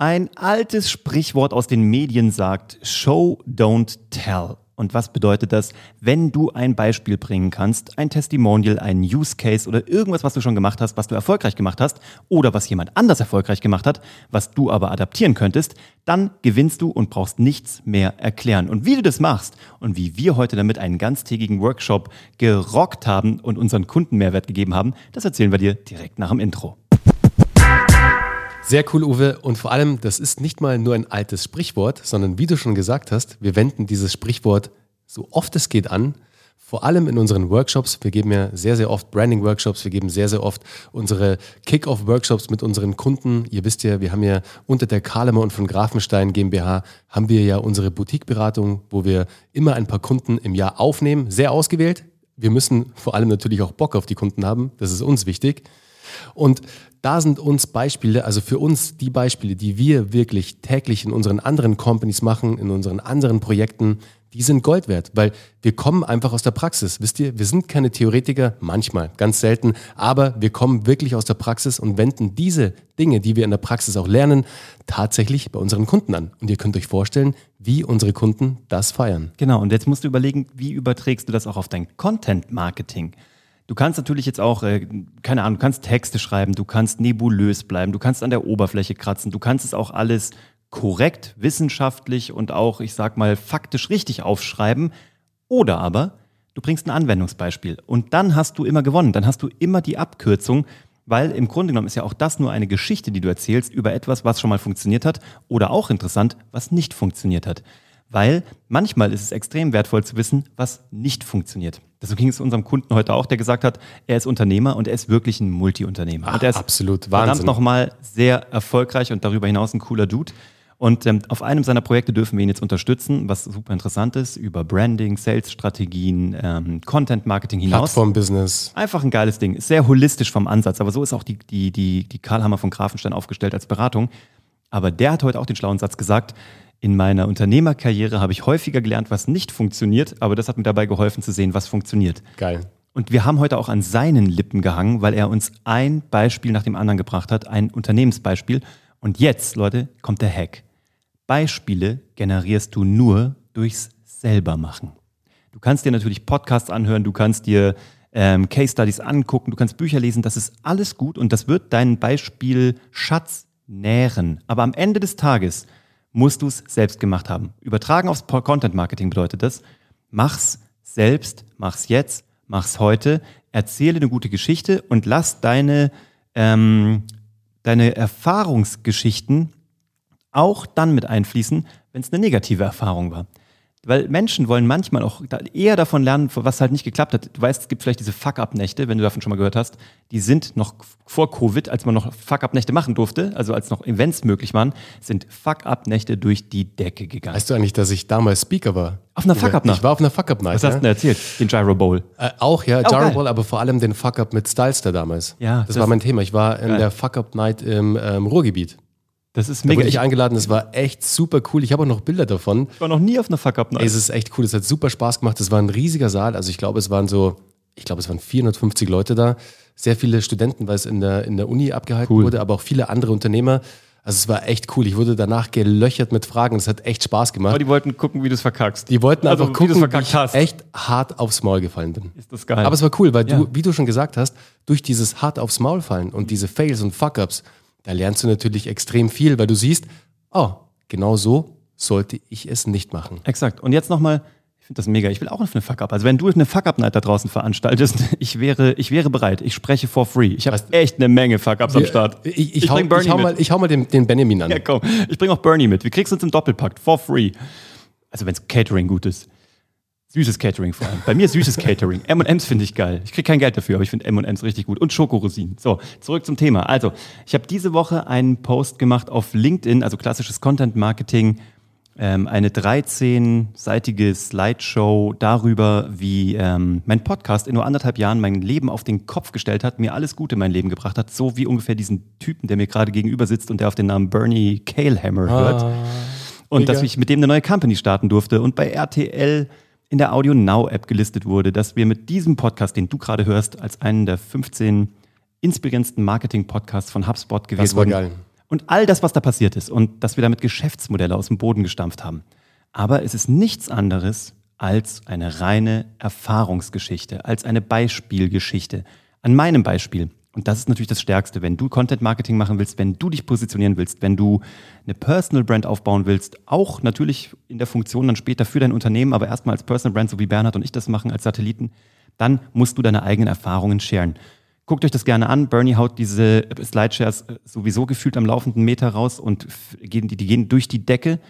Ein altes Sprichwort aus den Medien sagt, Show, don't tell. Und was bedeutet das, wenn du ein Beispiel bringen kannst, ein Testimonial, ein Use Case oder irgendwas, was du schon gemacht hast, was du erfolgreich gemacht hast oder was jemand anders erfolgreich gemacht hat, was du aber adaptieren könntest, dann gewinnst du und brauchst nichts mehr erklären. Und wie du das machst und wie wir heute damit einen ganztägigen Workshop gerockt haben und unseren Kunden Mehrwert gegeben haben, das erzählen wir dir direkt nach dem Intro. Sehr cool, Uwe. Und vor allem, das ist nicht mal nur ein altes Sprichwort, sondern wie du schon gesagt hast, wir wenden dieses Sprichwort so oft es geht an, vor allem in unseren Workshops. Wir geben ja sehr, sehr oft Branding-Workshops, wir geben sehr, sehr oft unsere Kick-Off-Workshops mit unseren Kunden. Ihr wisst ja, wir haben ja unter der Kalemon und von Grafenstein GmbH haben wir ja unsere Boutique-Beratung, wo wir immer ein paar Kunden im Jahr aufnehmen, sehr ausgewählt. Wir müssen vor allem natürlich auch Bock auf die Kunden haben, das ist uns wichtig. Und da sind uns Beispiele, also für uns die Beispiele, die wir wirklich täglich in unseren anderen Companies machen, in unseren anderen Projekten, die sind Gold wert, weil wir kommen einfach aus der Praxis. Wisst ihr, wir sind keine Theoretiker, manchmal, ganz selten, aber wir kommen wirklich aus der Praxis und wenden diese Dinge, die wir in der Praxis auch lernen, tatsächlich bei unseren Kunden an. Und ihr könnt euch vorstellen, wie unsere Kunden das feiern. Genau, und jetzt musst du überlegen, wie überträgst du das auch auf dein Content-Marketing? Du kannst natürlich jetzt auch, du kannst Texte schreiben, du kannst nebulös bleiben, du kannst an der Oberfläche kratzen, du kannst es auch alles korrekt, wissenschaftlich und auch, ich sag mal, faktisch richtig aufschreiben. Oder aber, du bringst ein Anwendungsbeispiel und dann hast du immer gewonnen, dann hast du immer die Abkürzung, weil im Grunde genommen ist ja auch das nur eine Geschichte, die du erzählst über etwas, was schon mal funktioniert hat oder auch interessant, was nicht funktioniert hat. Weil manchmal ist es extrem wertvoll zu wissen, was nicht funktioniert. Das ging es unserem Kunden heute auch, der gesagt hat, er ist Unternehmer und er ist wirklich ein Multiunternehmer. Und er ist absolut Wahnsinn. Verdammt nochmal sehr erfolgreich und darüber hinaus ein cooler Dude. Und auf einem seiner Projekte dürfen wir ihn jetzt unterstützen, was super interessant ist, über Branding, Sales-Strategien, Content-Marketing hinaus. Plattform-Business. Einfach ein geiles Ding. Ist sehr holistisch vom Ansatz, aber so ist auch die Kalhammer von Grafenstein aufgestellt als Beratung. Aber der hat heute auch den schlauen Satz gesagt, in meiner Unternehmerkarriere habe ich häufiger gelernt, was nicht funktioniert, aber das hat mir dabei geholfen zu sehen, was funktioniert. Geil. Und wir haben heute auch an seinen Lippen gehangen, weil er uns ein Beispiel nach dem anderen gebracht hat, ein Unternehmensbeispiel. Und jetzt, Leute, kommt der Hack. Beispiele generierst du nur durchs Selbermachen. Du kannst dir natürlich Podcasts anhören, du kannst dir Case-Studies angucken, du kannst Bücher lesen, das ist alles gut und das wird deinen Beispielschatz nähren. Aber am Ende des Tages musst du es selbst gemacht haben. Übertragen aufs Content-Marketing bedeutet das, mach's selbst, mach's jetzt, mach's heute, erzähle eine gute Geschichte und lass deine Erfahrungsgeschichten auch dann mit einfließen, wenn es eine negative Erfahrung war. Weil Menschen wollen manchmal auch eher davon lernen, was halt nicht geklappt hat. Du weißt, es gibt vielleicht diese Fuck-Up-Nächte, wenn du davon schon mal gehört hast. Die sind noch vor Covid, als man noch Fuck-Up-Nächte machen durfte, also als noch Events möglich waren, sind Fuck-Up-Nächte durch die Decke gegangen. Weißt du eigentlich, dass ich damals Speaker war? Auf einer Fuck-Up-Nacht? Ich war auf einer Fuck-Up-Nacht. Was hast du denn erzählt? Den Gyro Bowl. Auch, ja. Oh, Gyro Bowl, aber vor allem den Fuck-Up mit Stylster damals. Ja. Das war mein Thema. Ich war in der Fuck-Up-Night im Ruhrgebiet. Das ist mega. Da wurde ich eingeladen, das war echt super cool. Ich habe auch noch Bilder davon. Ich war noch nie auf einer Fuck-Up-Night. Es ist echt cool, es hat super Spaß gemacht. Es war ein riesiger Saal, also ich glaube, es waren 450 Leute da. Sehr viele Studenten, weil es in der Uni abgehalten wurde, aber auch viele andere Unternehmer. Also es war echt cool. Ich wurde danach gelöchert mit Fragen. Es hat echt Spaß gemacht. Aber die wollten gucken, wie du es verkackst. Die wollten einfach gucken, wie ich echt hart aufs Maul gefallen bin. Ist das geil. Aber es war cool, weil du, wie du schon gesagt hast, durch dieses hart aufs Maul fallen und diese Fails und Fuck-Ups, da lernst du natürlich extrem viel, weil du siehst, oh, genau so sollte ich es nicht machen. Exakt. Und jetzt nochmal, ich finde das mega, ich will auch auf eine Fuck-Up. Also wenn du eine Fuck-Up-Night da draußen veranstaltest, ich wäre bereit, ich spreche for free. Ich habe echt eine Menge Fuck-Ups am Start. Ich hau mal den Benjamin an. Ja, komm, ich bringe auch Bernie mit. Wir kriegst uns im Doppelpack, for free. Also wenn es Catering gut ist. Süßes Catering vor allem. Bei mir süßes Catering. M&M's finde ich geil. Ich kriege kein Geld dafür, aber ich finde M&M's richtig gut. Und Schokorosinen. So, zurück zum Thema. Also, ich habe diese Woche einen Post gemacht auf LinkedIn, also klassisches Content-Marketing, eine 13-seitige Slideshow darüber, wie mein Podcast in nur 1,5 Jahren mein Leben auf den Kopf gestellt hat, mir alles Gute in mein Leben gebracht hat, so wie ungefähr diesen Typen, der mir gerade gegenüber sitzt und der auf den Namen Bernie Kalhammer hört. Und mega, dass ich mit dem eine neue Company starten durfte und bei RTL in der Audio-Now-App gelistet wurde, dass wir mit diesem Podcast, den du gerade hörst, als einen der 15 inspirierendsten Marketing-Podcasts von HubSpot gewählt wurden. Das war geil. Und all das, was da passiert ist und dass wir damit Geschäftsmodelle aus dem Boden gestampft haben. Aber es ist nichts anderes als eine reine Erfahrungsgeschichte, als eine Beispielgeschichte. An meinem Beispiel, und das ist natürlich das Stärkste, wenn du Content-Marketing machen willst, wenn du dich positionieren willst, wenn du eine Personal-Brand aufbauen willst, auch natürlich in der Funktion dann später für dein Unternehmen, aber erstmal als Personal-Brand, so wie Bernhard und ich das machen als Satelliten, dann musst du deine eigenen Erfahrungen sharen. Guckt euch das gerne an. Bernie haut diese Slideshares sowieso gefühlt am laufenden Meter raus und die gehen durch die Decke.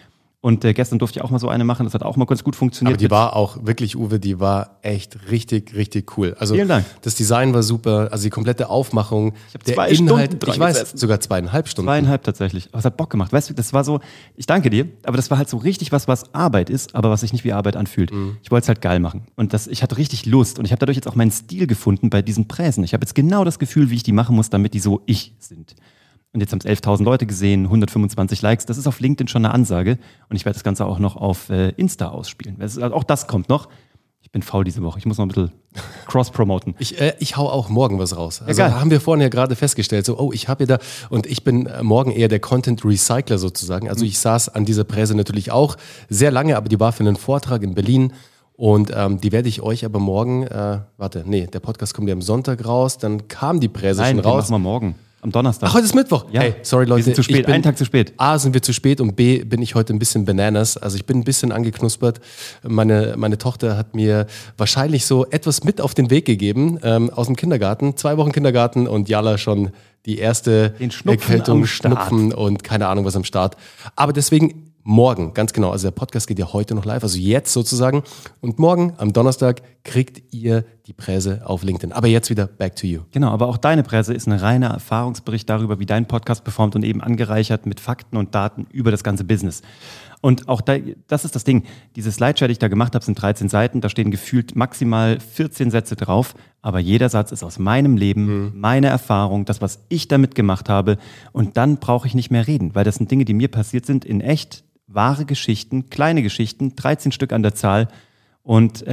Und gestern durfte ich auch mal so eine machen, das hat auch mal ganz gut funktioniert. Aber die war auch wirklich, Uwe, die war echt richtig, richtig cool. Also vielen Dank. Das Design war super, also die komplette Aufmachung, der Inhalt, ich weiß, sogar 2,5 Stunden. 2,5 tatsächlich, aber es hat Bock gemacht. Weißt du, das war so, ich danke dir, aber das war halt so richtig was Arbeit ist, aber was sich nicht wie Arbeit anfühlt. Mhm. Ich wollte es halt geil machen und ich hatte richtig Lust und ich habe dadurch jetzt auch meinen Stil gefunden bei diesen Präsen. Ich habe jetzt genau das Gefühl, wie ich die machen muss, damit die so ich sind. Und jetzt haben es 11.000 Leute gesehen, 125 Likes. Das ist auf LinkedIn schon eine Ansage. Und ich werde das Ganze auch noch auf Insta ausspielen. Auch das kommt noch. Ich bin faul diese Woche. Ich muss noch ein bisschen cross-promoten. Ich hau auch morgen was raus. Also egal. Haben wir vorhin ja gerade festgestellt, ich bin morgen eher der Content-Recycler sozusagen. Also ich saß an dieser Präse natürlich auch sehr lange, aber die war für einen Vortrag in Berlin. Und die werde ich euch aber morgen, der Podcast kommt ja am Sonntag raus. Dann kam die Präse schon raus. Nein, machen wir morgen. Am Donnerstag. Ach, heute ist Mittwoch. Ja. Hey, sorry Leute. Wir sind zu spät. Einen Tag zu spät. A, sind wir zu spät und B, bin ich heute ein bisschen bananas. Also ich bin ein bisschen angeknuspert. Meine Tochter hat mir wahrscheinlich so etwas mit auf den Weg gegeben aus dem Kindergarten. 2 Wochen Kindergarten und Jala schon die erste Erkältung, Schnupfen und keine Ahnung was am Start. Aber deswegen morgen, ganz genau. Also der Podcast geht ja heute noch live, also jetzt sozusagen. Und morgen am Donnerstag kriegt ihr die Präse auf LinkedIn. Aber jetzt wieder back to you. Genau, aber auch deine Präse ist ein reiner Erfahrungsbericht darüber, wie dein Podcast performt und eben angereichert mit Fakten und Daten über das ganze Business. Und auch das ist das Ding. Diese Slideshare, die ich da gemacht habe, sind 13 Seiten. Da stehen gefühlt maximal 14 Sätze drauf. Aber jeder Satz ist aus meinem Leben, meine Erfahrung, das, was ich damit gemacht habe. Und dann brauche ich nicht mehr reden, weil das sind Dinge, die mir passiert sind in echt, wahre Geschichten, kleine Geschichten, 13 Stück an der Zahl. Und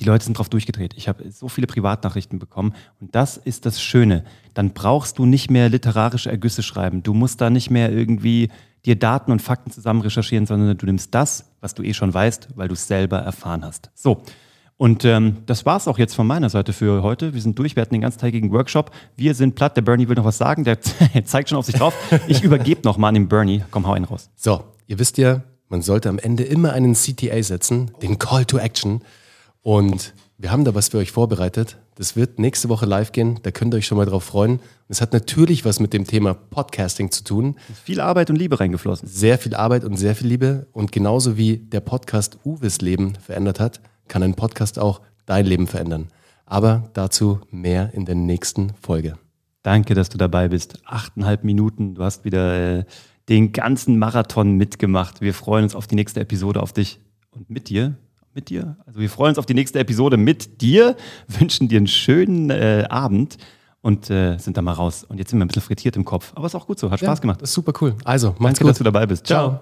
die Leute sind drauf durchgedreht. Ich habe so viele Privatnachrichten bekommen. Und das ist das Schöne. Dann brauchst du nicht mehr literarische Ergüsse schreiben. Du musst da nicht mehr irgendwie dir Daten und Fakten zusammen recherchieren, sondern du nimmst das, was du eh schon weißt, weil du es selber erfahren hast. So. Und das war es auch jetzt von meiner Seite für heute. Wir sind durch, wir hatten den ganztägigen Workshop. Wir sind platt, der Bernie will noch was sagen, der zeigt schon auf sich drauf. Ich übergebe nochmal an den Bernie. Komm, hau einen raus. So, ihr wisst ja, man sollte am Ende immer einen CTA setzen, den Call to Action. Und wir haben da was für euch vorbereitet. Das wird nächste Woche live gehen, da könnt ihr euch schon mal drauf freuen. Es hat natürlich was mit dem Thema Podcasting zu tun. Viel Arbeit und Liebe reingeflossen. Sehr viel Arbeit und sehr viel Liebe. Und genauso wie der Podcast Uwes Leben verändert hat, kann ein Podcast auch dein Leben verändern. Aber dazu mehr in der nächsten Folge. Danke, dass du dabei bist. 8,5 Minuten. Du hast wieder den ganzen Marathon mitgemacht. Wir freuen uns auf die nächste Episode, auf dich und mit dir. Mit dir. Also wir freuen uns auf die nächste Episode mit dir. Wünschen dir einen schönen Abend und sind da mal raus. Und jetzt sind wir ein bisschen frittiert im Kopf. Aber ist auch gut so. Hat Spaß gemacht. Ist super cool. Also, mach's gut. Danke, dass du dabei bist. Ciao.